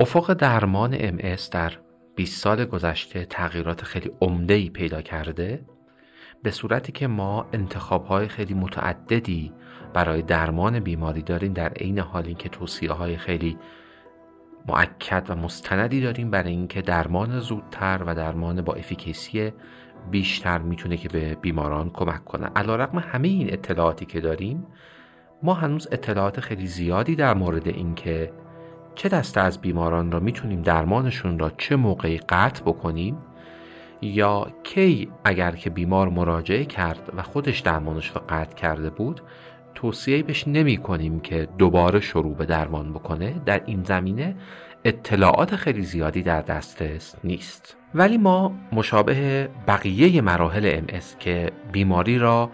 افق درمان MS در 20 سال گذشته تغییرات خیلی عمده‌ای پیدا کرده، به صورتی که ما انتخاب‌های خیلی متعددی برای درمان بیماری داریم، در عین حال اینکه توصیه‌های خیلی مؤکد و مستندی داریم برای اینکه درمان زودتر و درمان با افیکیسی بیشتر میتونه که به بیماران کمک کنه. علیرغم همه این اطلاعاتی که داریم، ما هنوز اطلاعات خیلی زیادی در مورد اینکه چه دسته از بیماران را میتونیم درمانشون را چه موقعی قطع بکنیم یا کی اگر که بیمار مراجعه کرد و خودش درمانش را قطع کرده بود توصیه بهش نمی کنیم که دوباره شروع به درمان بکنه، در این زمینه اطلاعات خیلی زیادی در دسترس نیست. ولی ما مشابه بقیه مراحل MS که بیماری را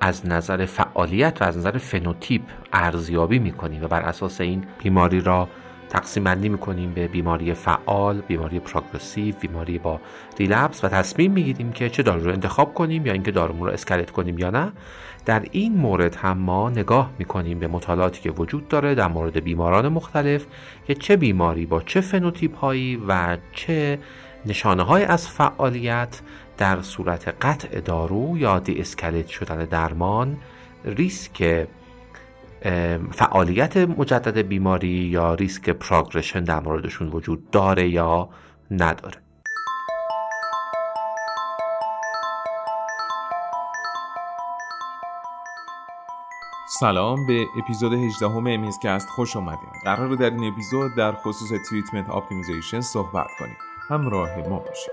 از نظر فعالیت و از نظر فنوتیپ ارزیابی میکنیم و بر اساس این بیماری را تقسیم بندی میکنیم به بیماری فعال، بیماری پروگرسیو، بیماری با ریلپس و تصمیم میگیریم که چه دارو رو انتخاب کنیم یا اینکه دارومون رو اسکلت کنیم یا نه. در این مورد هم ما نگاه میکنیم به مطالعاتی که وجود داره در مورد بیماران مختلف که چه بیماری با چه فنوتیپ هایی و چه نشانه های از فعالیت در صورت قطع دارو یا دی اسکلت شدن درمان ریسک فعالیت مجدد بیماری یا ریسک پروگرشن در موردشون وجود داره یا نداره. سلام، به اپیزود 18 امسکست خوش اومدید. قراره در این اپیزود در خصوص تریتمنت اپتیمیزیشن صحبت کنیم. همراه ما باشید.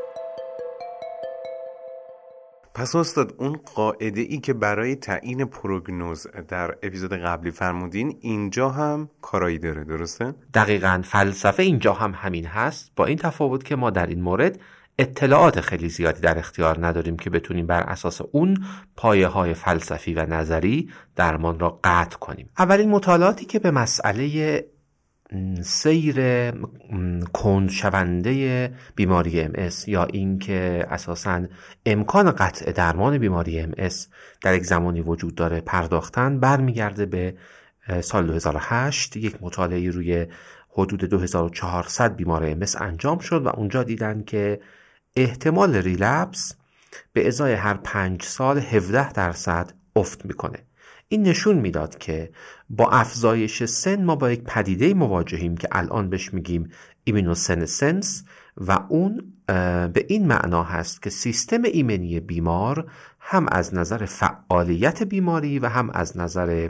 پس استاد، اون قاعده ای که برای تعیین پروگنوز در اپیزود قبلی فرمودین اینجا هم کارایی داره، درسته؟ دقیقاً، فلسفه اینجا هم همین هست، با این تفاوت که ما در این مورد اطلاعات خیلی زیادی در اختیار نداریم که بتونیم بر اساس اون پایه‌های فلسفی و نظری درمان را قطع کنیم. اولین مطالعاتی که به مسئله سیر کندشونده بیماری MS یا اینکه اساساً امکان قطع درمان بیماری MS در یک زمانی وجود داره پرداختن برمیگرده به سال 2008. یک مطالعه روی حدود 2400 بیمار MS انجام شد و اونجا دیدن که احتمال ریلپس به ازای هر 5 سال 17% افت میکنه. این نشون میداد که با افزایش سن ما با یک پدیده مواجهیم که الان بهش میگیم ایمونوسنسنس و اون به این معنا هست که سیستم ایمنی بیمار هم از نظر فعالیت بیماری و هم از نظر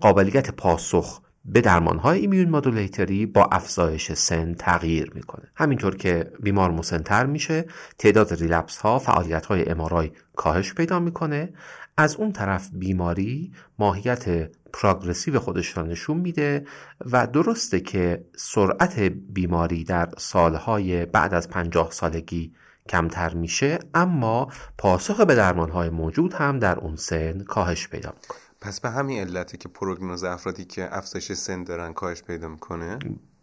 قابلیت پاسخ به درمان‌های ایمیون مادولیتری با افزایش سن تغییر میکنه. همینطور که بیمار مسن‌تر میشه، تعداد ریلپس‌ها، فعالیت‌های MRI کاهش پیدا میکنه. از اون طرف بیماری ماهیت پروگرسیو خودش را نشون میده و درسته که سرعت بیماری در سالهای بعد از 50 سالگی کمتر میشه، اما پاسخ به درمان‌های موجود هم در اون سن کاهش پیدا میکنه. پس به همین علته که پروگنوز افرادی که افزایش سن دارن کاهش پیدا میکنه؟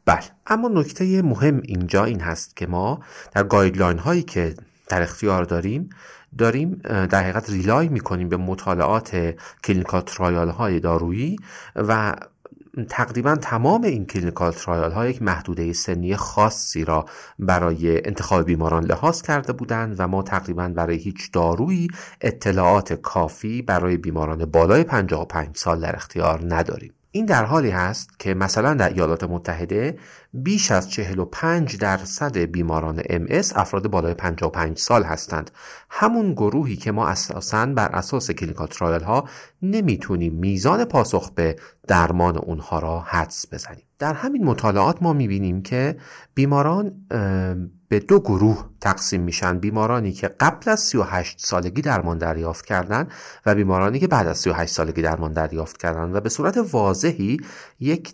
بله. اما نکته مهم اینجا این هست که ما در گایدلاین هایی که در اختیار داریم در حقیقت ریلای میکنیم به مطالعات کلینیکال ترایال های دارویی و تقریبا تمام این کلینیکال ترایال ها یک محدوده سنی خاصی را برای انتخاب بیماران لحاظ کرده بودند و ما تقریبا برای هیچ دارویی اطلاعات کافی برای بیماران بالای 55 سال در اختیار نداریم. این در حالی هست که مثلا در ایالات متحده بیش از 45% بیماران MS افراد بالای 55 سال هستند، همون گروهی که ما اساساً بر اساس کلینیکال ترایل ها نمیتونیم میزان پاسخ به درمان اونها را حدس بزنیم. در همین مطالعات ما میبینیم که بیماران به 2 گروه تقسیم میشن: بیمارانی که قبل از 38 سالگی درمان دریافت کردن و بیمارانی که بعد از 38 سالگی درمان دریافت کردن و به صورت واضحی یک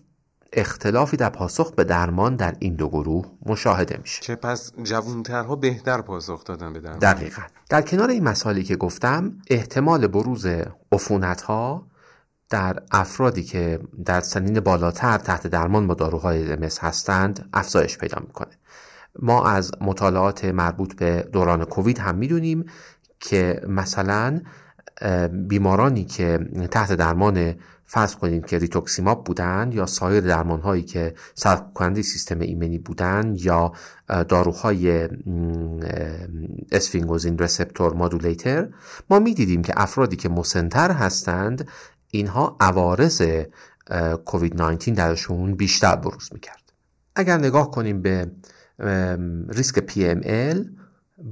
اختلافی در پاسخ به درمان در این 2 گروه مشاهده میشه. چه پس جوانترها بهتر پاسخ دادن به درمان. دقیقاً. در کنار این مسائلی که گفتم، احتمال بروز عفونت‌ها در افرادی که در سنین بالاتر تحت درمان با داروهای MS هستند افزایش پیدا میکنه. ما از مطالعات مربوط به دوران کووید هم میدونیم که مثلا بیمارانی که تحت درمان فرض کنیم که ریتوکسیماب بودن یا سایر درمانهایی که سلب کننده سیستم ایمنی بودن یا داروهای اسفینگوزین رسپتور مادولیتر، ما میدیدیم که افرادی که مسن‌تر هستند اینها عوارض کووید 19 درشون بیشتر بروز میکرد. اگر نگاه کنیم به ریسک PML،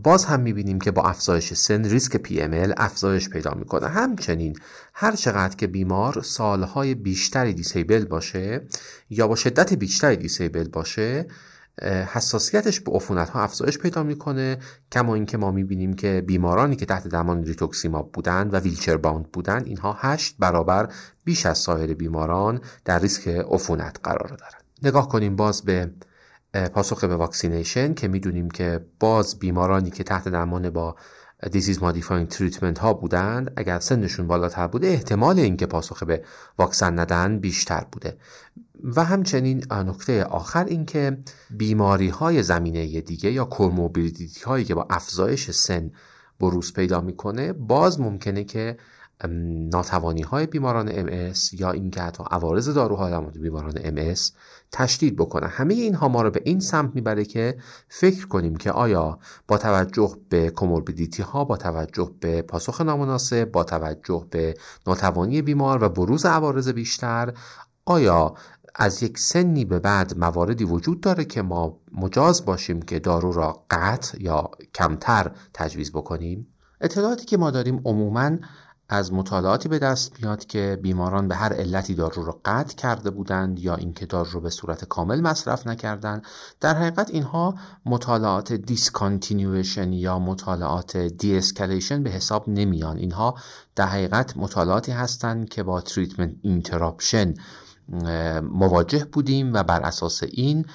باز هم میبینیم که با افزایش سن ریسک PML افزایش پیدا میکنه. همچنین هر چقدر که بیمار سالهای بیشتری دیسیبل باشه یا با شدت بیشتری دیسیبل باشه، حساسیتش به عفونت‌ها افزایش پیدا میکنه. کما اینکه ما میبینیم که بیمارانی که تحت درمان ریتوکسیماب بودن و ویلچر باوند بودن، اینها 8 برابر بیش از سایر بیماران در ریسک عفونت قرار دارن. نگاه کنیم باز به پاسخ به واکسینیشن که میدونیم که باز بیمارانی که تحت درمان با دیزیز مودیفاینگ تریتمنت ها بودند، اگر سنشون بالاتر بوده، احتمال اینکه پاسخ به واکسن ندن بیشتر بوده. و همچنین نکته آخر این که بیماری های زمینه دیگه یا کوموربیدیتی هایی که با افزایش سن بروز پیدا میکنه، باز ممکنه که ناتوانی های بیماران MS یا اینکه حتی عوارض داروهای درمانی بیماران MS تشدید بکنه. همه اینها ما رو به این سمت میبره که فکر کنیم که آیا با توجه به کوموربیدیتی ها، با توجه به پاسخ نامناسب، با توجه به ناتوانی بیمار و بروز عوارض بیشتر، آیا از یک سنی به بعد مواردی وجود داره که ما مجاز باشیم که دارو را قطع یا کمتر تجویز بکنیم؟ اطلاعاتی که ما داریم عموماً از مطالعاتی به دست میاد که بیماران به هر علتی دارو رو قطع کرده بودند یا اینکه دارو رو به صورت کامل مصرف نکردند. در حقیقت اینها مطالعات دیسکانتینیویشن یا مطالعات دی اسکالیشن به حساب نمیان. اینها در حقیقت مطالعاتی هستند که با تریتمنت اینتراپشن مواجه بودیم و بر اساس این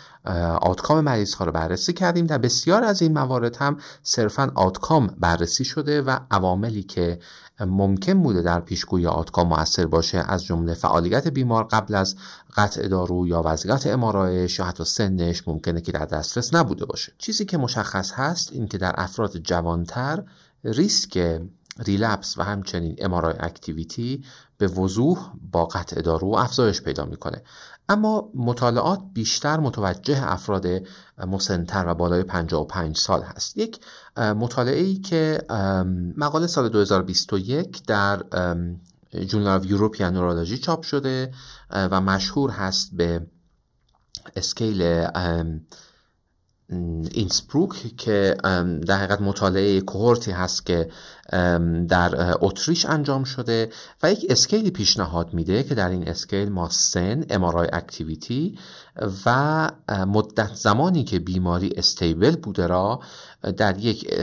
آوتکام مریض ها رو بررسی کردیم. در بسیار از این موارد هم صرفاً آوتکام بررسی شده و عواملی که ممکن بوده در پیشگویی آوتکام مؤثر باشه از جمله فعالیت بیمار قبل از قطع دارو یا وضعیت امارایش یا حتی سنش ممکنه که در دسترس نبوده باشه. چیزی که مشخص هست این که در افراد جوانتر ریسک ریلپس و همچنین امارای اکتیویتی به وضوح با قطع دارو افزایش پیدا میکنه. اما مطالعات بیشتر متوجه افراد مسن‌تر و بالای 55 سال هست. یک مطالعه‌ای که مقاله سال 2021 در جورنال یوروپیان نورولوژی چاپ شده و مشهور هست به اسکیل اینسبروک که در حقیقت مطالعه کوهورتی هست که در اتریش انجام شده و یک اسکیلی پیشنهاد میده که در این اسکیل ما سن، امارای اکتیویتی و مدت زمانی که بیماری استیبل بوده را در یک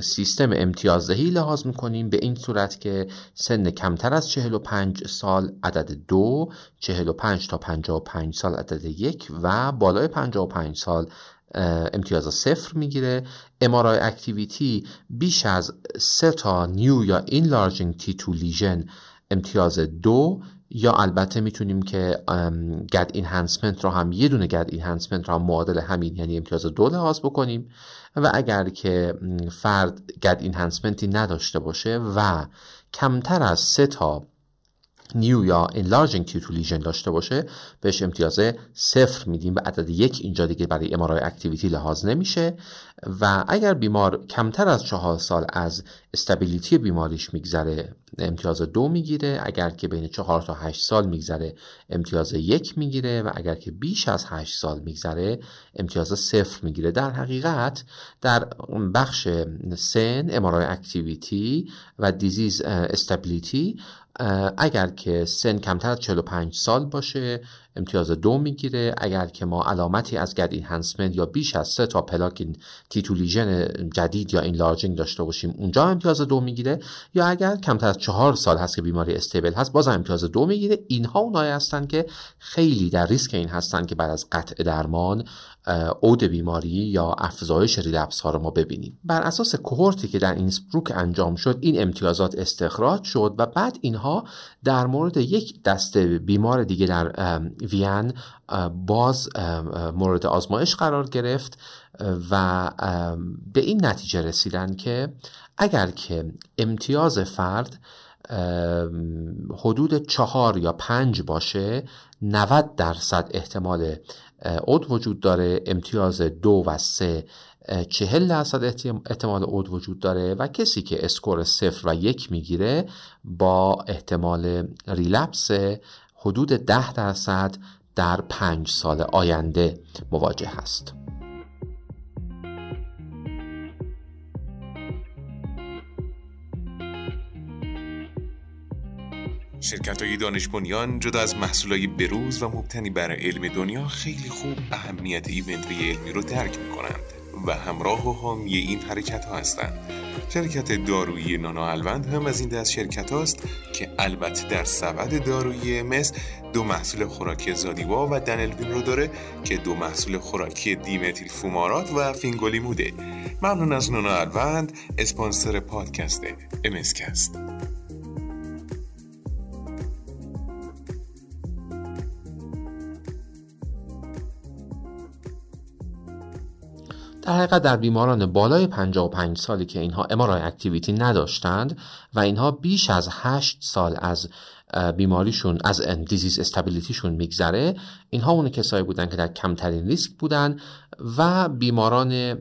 سیستم امتیازدهی لحاظ میکنیم به این صورت که سن کمتر از 45 سال عدد 2، 45 تا 55 سال عدد 1 و بالای 55 سال امتیاز 0 میگیره. امارای اکتیویتی بیش از 3 تا نیو یا اینلارجینگ تیتو لیژن امتیاز 2 یا البته میتونیم که گد اینهانسمنت رو هم یه دونه گد اینهانسمنت رو هم معادل همین یعنی امتیاز 2 لحاظ بکنیم و اگر که فرد گد اینهانسمنتی نداشته باشه و کمتر از 3 تا نیو یا انلارجینگ تیتو لیژن داشته باشه بهش امتیاز 0 میدیم و عدد 1 اینجا دیگه برای امارای اکتیویتی لحاظ نمیشه و اگر بیمار کمتر از 4 سال از استابیلیتی بیماریش میگذره امتیاز 2 میگیره، اگر که بین 4 تا 8 سال میگذره امتیاز 1 میگیره و اگر که بیش از 8 سال میگذره امتیاز 0 میگیره. در حقیقت در بخش سن، امارای اکتیویتی و دیزیز استابیلیتی اگر که سن کمتر از 45 سال باشه امتیاز 2 میگیره، اگر که ما علامتی از گد اینهانسمنت یا بیش از 3 تا پلاک تیتولیژن جدید یا اینلارجینگ داشته باشیم اونجا امتیاز 2 میگیره یا اگر کمتر از 4 سال هست که بیماری استیبل هست باز امتیاز 2 میگیره. اینها اونایی هستن که خیلی در ریسک این هستن که بعد از قطع درمان عود بیماری یا افزایش ریلپس ها رو ما ببینیم. بر اساس کوهورتی که در اینسبروک انجام شد این امتیازات استخراج شد و بعد اینها در مورد یک دسته بیمار دیگه در وین باز مورد آزمایش قرار گرفت و به این نتیجه رسیدن که اگر که امتیاز فرد حدود 4 یا 5 باشه 90% احتمال عود وجود داره، امتیاز 2 و 3 40% احتمال عود وجود داره و کسی که اسکور 0 و 1 میگیره با احتمال ریلپس حدود 10% در 5 سال آینده مواجه هست. شرکت‌های دانش بنیان جدا از محصولای بروز و مبتنی بر علم دنیا خیلی خوب اهمیت ایونت‌های علمی رو درک می‌کنند و همراه و حامی این حرکت‌ها هستند. شرکت دارویی نانا الوند هم از این دست شرکت‌هاست که البته در سبد دارویی MS 2 محصول خوراکی زادیوا و دنلوین رو داره که 2 محصول خوراکی دیمتیل فومارات و فینگولیموده. ممنون از نانا الوند، اسپانسر پادکست MS است. در حقیقت در بیماران بالای 55 سالی که اینها MRI اکتیویتی نداشتند و اینها بیش از 8 سال از بیماریشون از دیزیز استابیلیتیشون میگذره، اینها اون کسایی بودن که در کمترین ریسک بودن و بیماران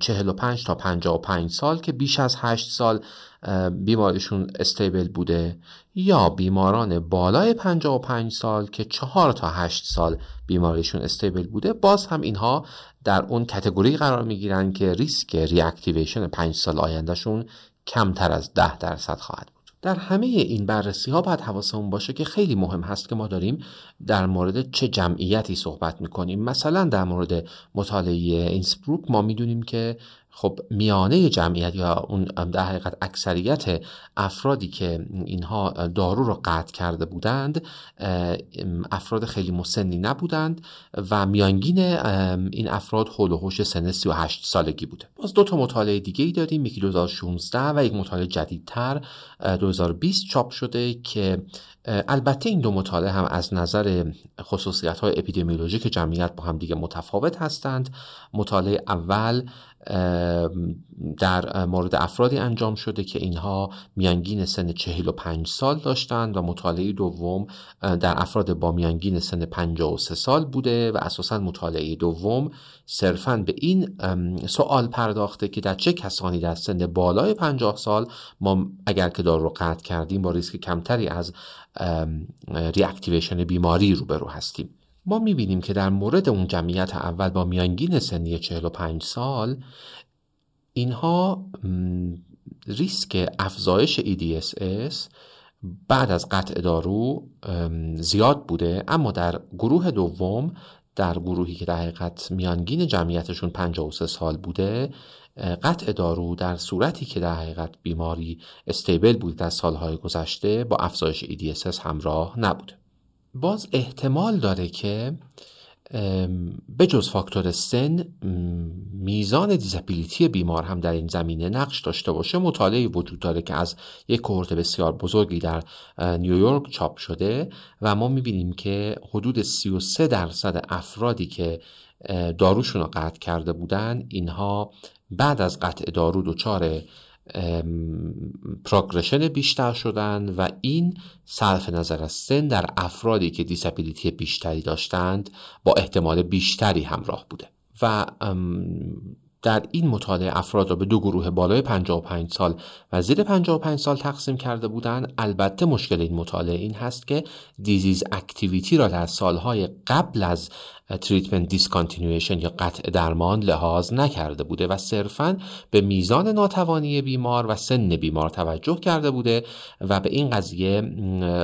45 تا 55 سال که بیش از 8 سال بیماریشون استیبل بوده یا بیماران بالای 55 سال که 4 تا 8 سال بیماریشون استیبل بوده، باز هم اینها در اون کتگوری قرار میگیرن که ریسک ریاکتیویشن 5 سال آیندهشون کمتر از 10% خواهد بود. در همه این بررسی ها باید حواسمون باشه که خیلی مهم هست که ما داریم در مورد چه جمعیتی صحبت میکنیم. مثلا در مورد مطالعه اینسبروک ما میدونیم که خب میانه جمعیت یا اون در حقیقت اکثریت افرادی که اینها دارو رو قطع کرده بودند افراد خیلی مسنی نبودند و میانگین این افراد حول و حوش سن 38 سالگی بوده. باز 2 تا مطالعه دیگه ای داریم، یکی 2016 و یک مطالعه جدیدتر 2020 چاپ شده که البته این 2 مطالعه هم از نظر خصوصیت‌های اپیدمیولوژیک جمعیت با هم دیگه متفاوت هستند. مطالعه اول در مورد افرادی انجام شده که اینها میانگین سن 45 سال داشتند و مطالعه دوم در افراد با میانگین سن 53 سال بوده و اساساً مطالعه دوم صرفاً به این سوال پرداخته که در چه کسانی در سن بالای 50 سال ما اگر که دارو رو قطع کردیم با ریسک کمتری از ریاکتیویشن بیماری روبرو هستیم. ما میبینیم که در مورد اون جمعیت اول با میانگین سنی 45 سال اینها ریسک افزایش EDSS بعد از قطع دارو زیاد بوده، اما در گروه دوم، در گروهی که در حقیقت میانگین جمعیتشون 53 سال بوده، قطع دارو در صورتی که در حقیقت بیماری استیبل بود در سالهای گذشته با افزایش EDSS همراه نبوده. باز احتمال داره که به جز فاکتور سن میزان دیزابیلیتی بیمار هم در این زمینه نقش داشته باشه. مطالعه وجود داره که از یک کوهورت بسیار بزرگی در نیویورک چاپ شده و ما میبینیم که حدود 33% افرادی که داروشون رو قطع کرده بودن اینها بعد از قطع دارو دچار پروگرشن بیشتر شدن و این صرف نظر از سن در افرادی که دیسابیلیتی بیشتری داشتند با احتمال بیشتری همراه بوده و در این مطالعه افراد را به 2 گروه بالای 55 سال و زیر 55 سال تقسیم کرده بودند. البته مشکل این مطالعه این هست که دیزیز اکتیویتی را در سالهای قبل از تریتمنت دیسکانتینویشن یا قطع درمان لحاظ نکرده بوده و صرفاً به میزان ناتوانی بیمار و سن بیمار توجه کرده بوده و به این قضیه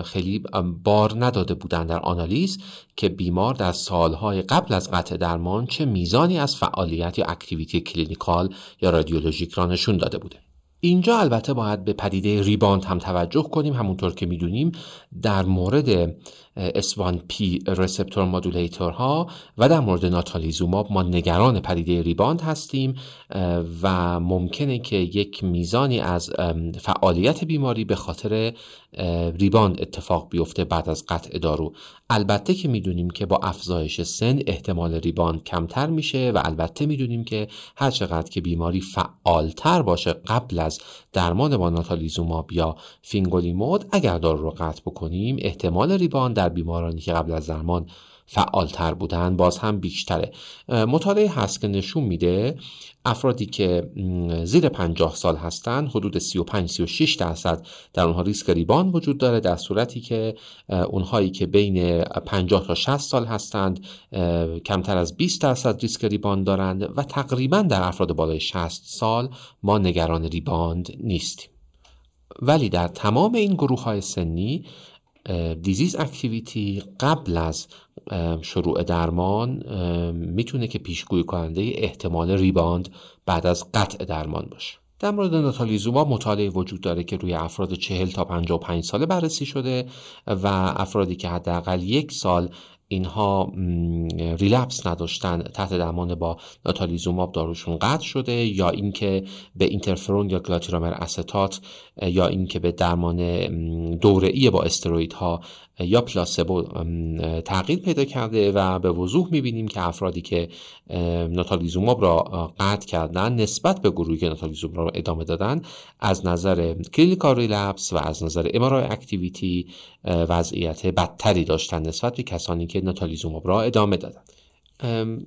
خیلی بار نداده بودند در آنالیز که بیمار در سالهای قبل از قطع درمان چه میزانی از فعالیت یا اکتیویتی کلینیکال یا رادیولوژیک را نشون داده بوده. اینجا البته باید به پدیده ریباند هم توجه کنیم. همونطور که میدونیم در مورد S1P رسپتور مادولیتورها و در مورد ناتالیزوماب ما نگران پدیده ریباند هستیم و ممکنه که یک میزانی از فعالیت بیماری به خاطر ریباند اتفاق بیفته بعد از قطع دارو. البته که میدونیم که با افزایش سن احتمال ریباند کمتر میشه و البته میدونیم که هر چقدر که بیماری فعالتر باشه قبل از درمان با ناتالیزوماب یا فینگولیمود، اگر دارو رو قطع بکنیم احتمال ریباند در بیمارانی که قبل از درمان فعالتر بودن باز هم بیشتره. مطالعه هست که نشون میده افرادی که زیر 50 سال هستن حدود 35-36% در اونها ریسک ریباند وجود داره، در صورتی که اونهایی که بین 50 تا 60 سال هستند کمتر از 20% ریسک ریباند دارند و تقریبا در افراد بالای 60 سال ما نگران ریباند نیستیم. ولی در تمام این گروه‌های سنی دیزیز اکتیویتی قبل از شروع درمان میتونه که پیشگویی کننده احتمال ریباند بعد از قطع درمان باشه. در مورد ناتالیزوماب مطالعه وجود داره که روی افراد 40 تا 55 ساله بررسی شده و افرادی که حداقل یک سال اینها ریلپس نداشتن تحت درمان با ناتالیزوماب داروشون قطع شده، یا اینکه به اینترفرون یا گلاتیرامر استات یا اینکه به درمان دوره‌ای با استروئیدها یا پلاسبو تغییر پیدا کرده و به وضوح می‌بینیم که افرادی که ناتالیزوماب را قطع کردن نسبت به گروهی که ناتالیزوماب را ادامه دادن از نظر کلینیکال ریلپس و از نظر MRI اکتیویتی وضعیت بدتری داشتن نسبت به کسانی که ناتالیزوماب را ادامه دادن.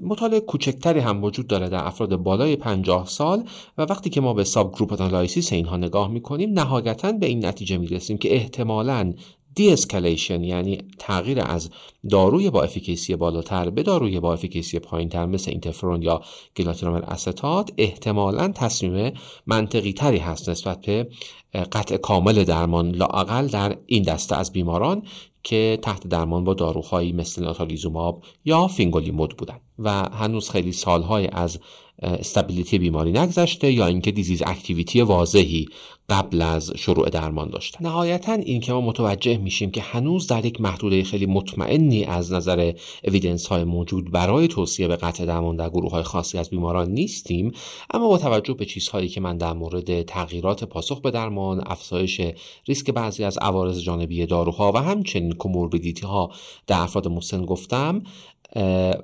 مطالعه کوچکتری هم وجود داره در افراد بالای 50 سال و وقتی که ما به ساب گروپ آنالایسیس اینها نگاه می‌کنیم نهایتاً به این نتیجه می‌رسیم که احتمالاً دی اسکالیشن، یعنی تغییر از داروی با افیکیسی بالاتر به داروی با افیکیسی پایین‌تر مثل اینترفرون یا گلاتیرامر استات، احتمالاً تصمیم منطقی تری هست نسبت به قطع کامل درمان، لااقل در این دسته از بیماران که تحت درمان با داروهایی مثل ناتالیزوماب یا فینگولیمود بودن و هنوز خیلی سالهای از استابیلیتی بیماری نگذشته یا اینکه دیزیز اکتیویتی واضحی قبل از شروع درمان داشتن. نهایتاً این که ما متوجه میشیم که هنوز در یک محدوده خیلی مطمئنی از نظر اوییدنس های موجود برای توصیه به قطع درمان در گروه‌های خاصی از بیماران نیستیم، اما با توجه به چیزهایی که من در مورد تغییرات پاسخ به درمان، افزایش ریسک بعضی از عوارض جانبی داروها و همچنین کوموربیدیتی ها در افراد مسن گفتم،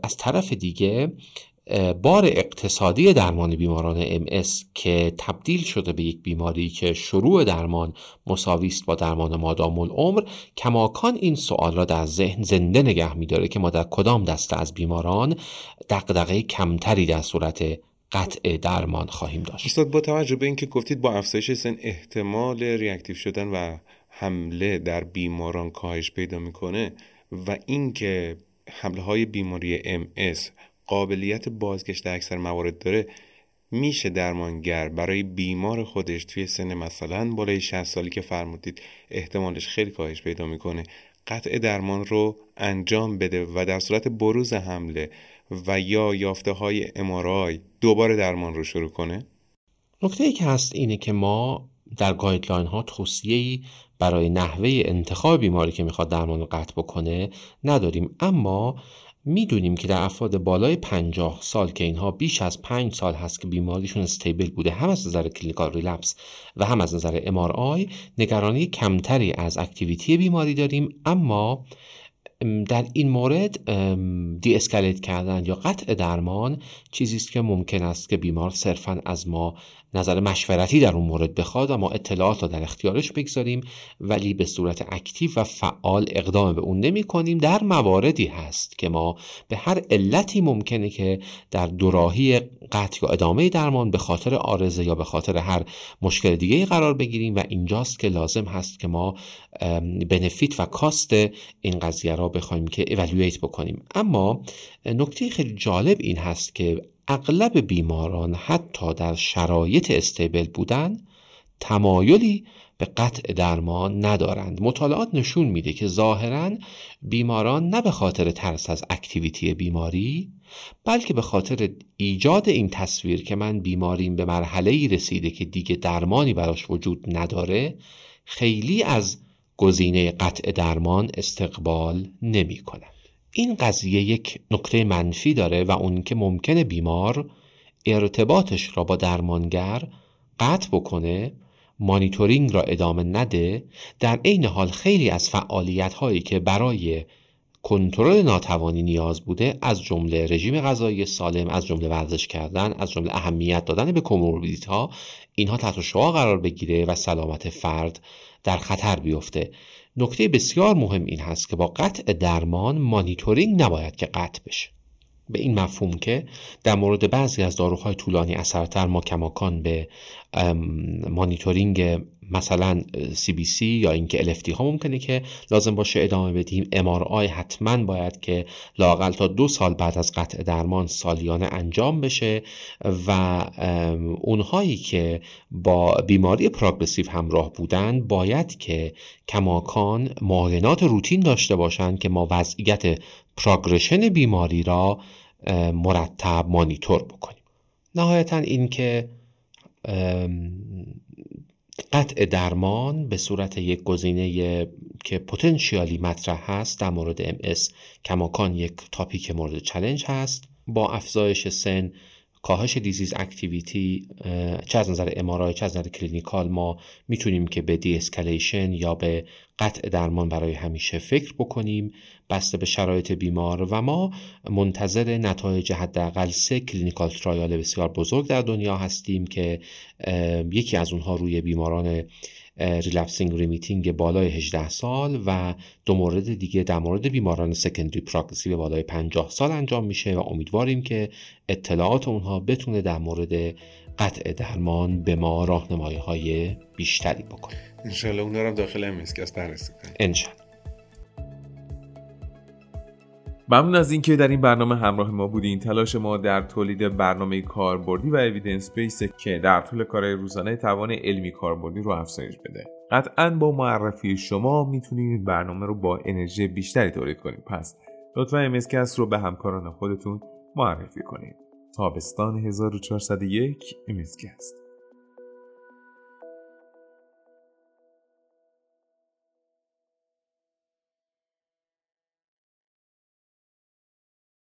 از طرف دیگه بار اقتصادی درمان بیماران MS که تبدیل شده به یک بیماری که شروع درمان مساوی است با درمان مادام العمر، کماکان این سوال را در ذهن زنده نگه می‌داره که ما در کدام دسته از بیماران دغدغه کمتری در صورت قطع درمان خواهیم داشت. استاد، با توجه به اینکه گفتید با افزایش سن احتمال ریاکتیو شدن و حمله در بیماران کاهش پیدا می‌کنه و اینکه حمله‌های بیماری MS قابلیت بازگشت در اکثر موارد داره، میشه درمانگر برای بیمار خودش توی سن مثلا بالای 60 سالی که فرمودید احتمالش خیلی کاهش پیدا میکنه قطع درمان رو انجام بده و در صورت بروز حمله و یا یافته های MRI دوباره درمان رو شروع کنه؟ نکته‌ای که هست اینه که ما در گایدلاین ها توصیه‌ای برای نحوه انتخاب بیماری که میخواد درمان رو قطع بکنه نداریم، اما میدونیم که در افراد بالای 50 سال که اینها بیش از 5 سال هست که بیماریشون استیبل بوده، هم از نظر کلینیکال ریلپس و هم از نظر MRI، نگرانی کمتری از اکتیویتی بیماری داریم. اما در این مورد دی اسکالیت کردن یا قطع درمان چیزی است که ممکن است که بیمار صرفاً از ما نظر مشورتی در اون مورد بخواد و ما اطلاعات رو در اختیارش بگذاریم، ولی به صورت اکتیو و فعال اقدام به اون نمی کنیم. در مواردی هست که ما به هر علتی ممکنه که در دوراهی قطع یا ادامه درمان به خاطر عارضه یا به خاطر هر مشکل دیگه قرار بگیریم و اینجاست که لازم هست که ما بنفیت و کاست این قضیه را بخوایم که ایوالوییت بکنیم. اما نکته خیلی جالب این هست که اغلب بیماران حتی در شرایط استیبل بودن تمایلی به قطع درمان ندارند. مطالعات نشون میده که ظاهراً بیماران نه به خاطر ترس از اکتیویتی بیماری، بلکه به خاطر ایجاد این تصویر که من بیماریم به مرحله‌ای رسیده که دیگه درمانی براش وجود نداره، خیلی از گزینه قطع درمان استقبال نمی کنند. این قضیه یک نکته منفی داره و اون که ممکنه بیمار ارتباطش را با درمانگر قطع بکنه، مانیتورینگ را ادامه نده، در عین حال خیلی از فعالیت‌هایی که برای کنترل ناتوانی نیاز بوده، از جمله رژیم غذایی سالم، از جمله ورزش کردن، از جمله اهمیت دادن به کوموربیدیت‌ها، اینها تحت شعاع قرار بگیره و سلامت فرد در خطر بیفته. نکته بسیار مهم این هست که با قطع درمان مانیتورینگ نباید که قطع بشه، به این مفهوم که در مورد بعضی از داروهای طولانی اثرتر ما کماکان به مانیتورینگ مثلا CBC یا اینکه LFT ها ممکنه که لازم باشه ادامه بدیم. MRI حتما باید که لااقل تا 2 سال بعد از قطع درمان سالیانه انجام بشه و اونهایی که با بیماری پروگرسیو همراه بودن باید که کماکان معاینات روتین داشته باشن که ما وضعیت پروگرشن بیماری را مرتب مانیتور بکنیم. نهایتاً این که قطع درمان به صورت یک گزینه که پتانسیالی مطرح هست در مورد MS کماکان یک تاپیک مورد چالش هست. با افزایش سن، کاهش دیزیز اکتیویتی، چه از نظر MRI چه از نظر کلینیکال، ما میتونیم که به دی اسکالیشن یا به قطع درمان برای همیشه فکر بکنیم بسته به شرایط بیمار و ما منتظر نتایج حداقل 3 کلینیکال ترایال بسیار بزرگ در دنیا هستیم که یکی از اونها روی بیماران ریلپسینگ ریمیتینگ بالای 18 سال و 2 مورد دیگه در مورد بیماران سکندری پروگرسیو بالای 50 سال انجام میشه و امیدواریم که اطلاعات اونها بتونه در مورد قطع درمان به ما راهنمایی‌های بیشتری بکنه. انشالله اونها رو داخل MSK بررسی کنیم. انشالله. ممنون از اینکه در این برنامه همراه ما بودین. تلاش ما در تولید برنامه کاربردی و اوییدنس بیس که در طول کارهای روزانه توان علمی کاربردی رو افزایش بده. قطعاً با معرفی شما میتونیم این برنامه رو با انرژی بیشتری تولید کنیم. پس لطفاً MSCast رو به همکاران خودتون معرفی کنید. تابستان 1401 MSCast.